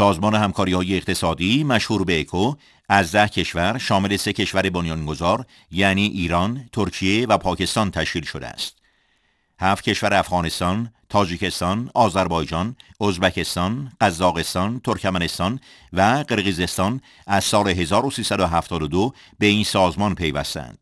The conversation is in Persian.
سازمان همکاری‌های اقتصادی مشهور به اکو از 10 کشور شامل 3 کشور بنیانگذار یعنی ایران، ترکیه و پاکستان تشکیل شده است. 7 کشور افغانستان، تاجیکستان، آذربایجان، ازبکستان، قزاقستان، ترکمنستان و قرقیزستان از سال 1372 به این سازمان پیوستند.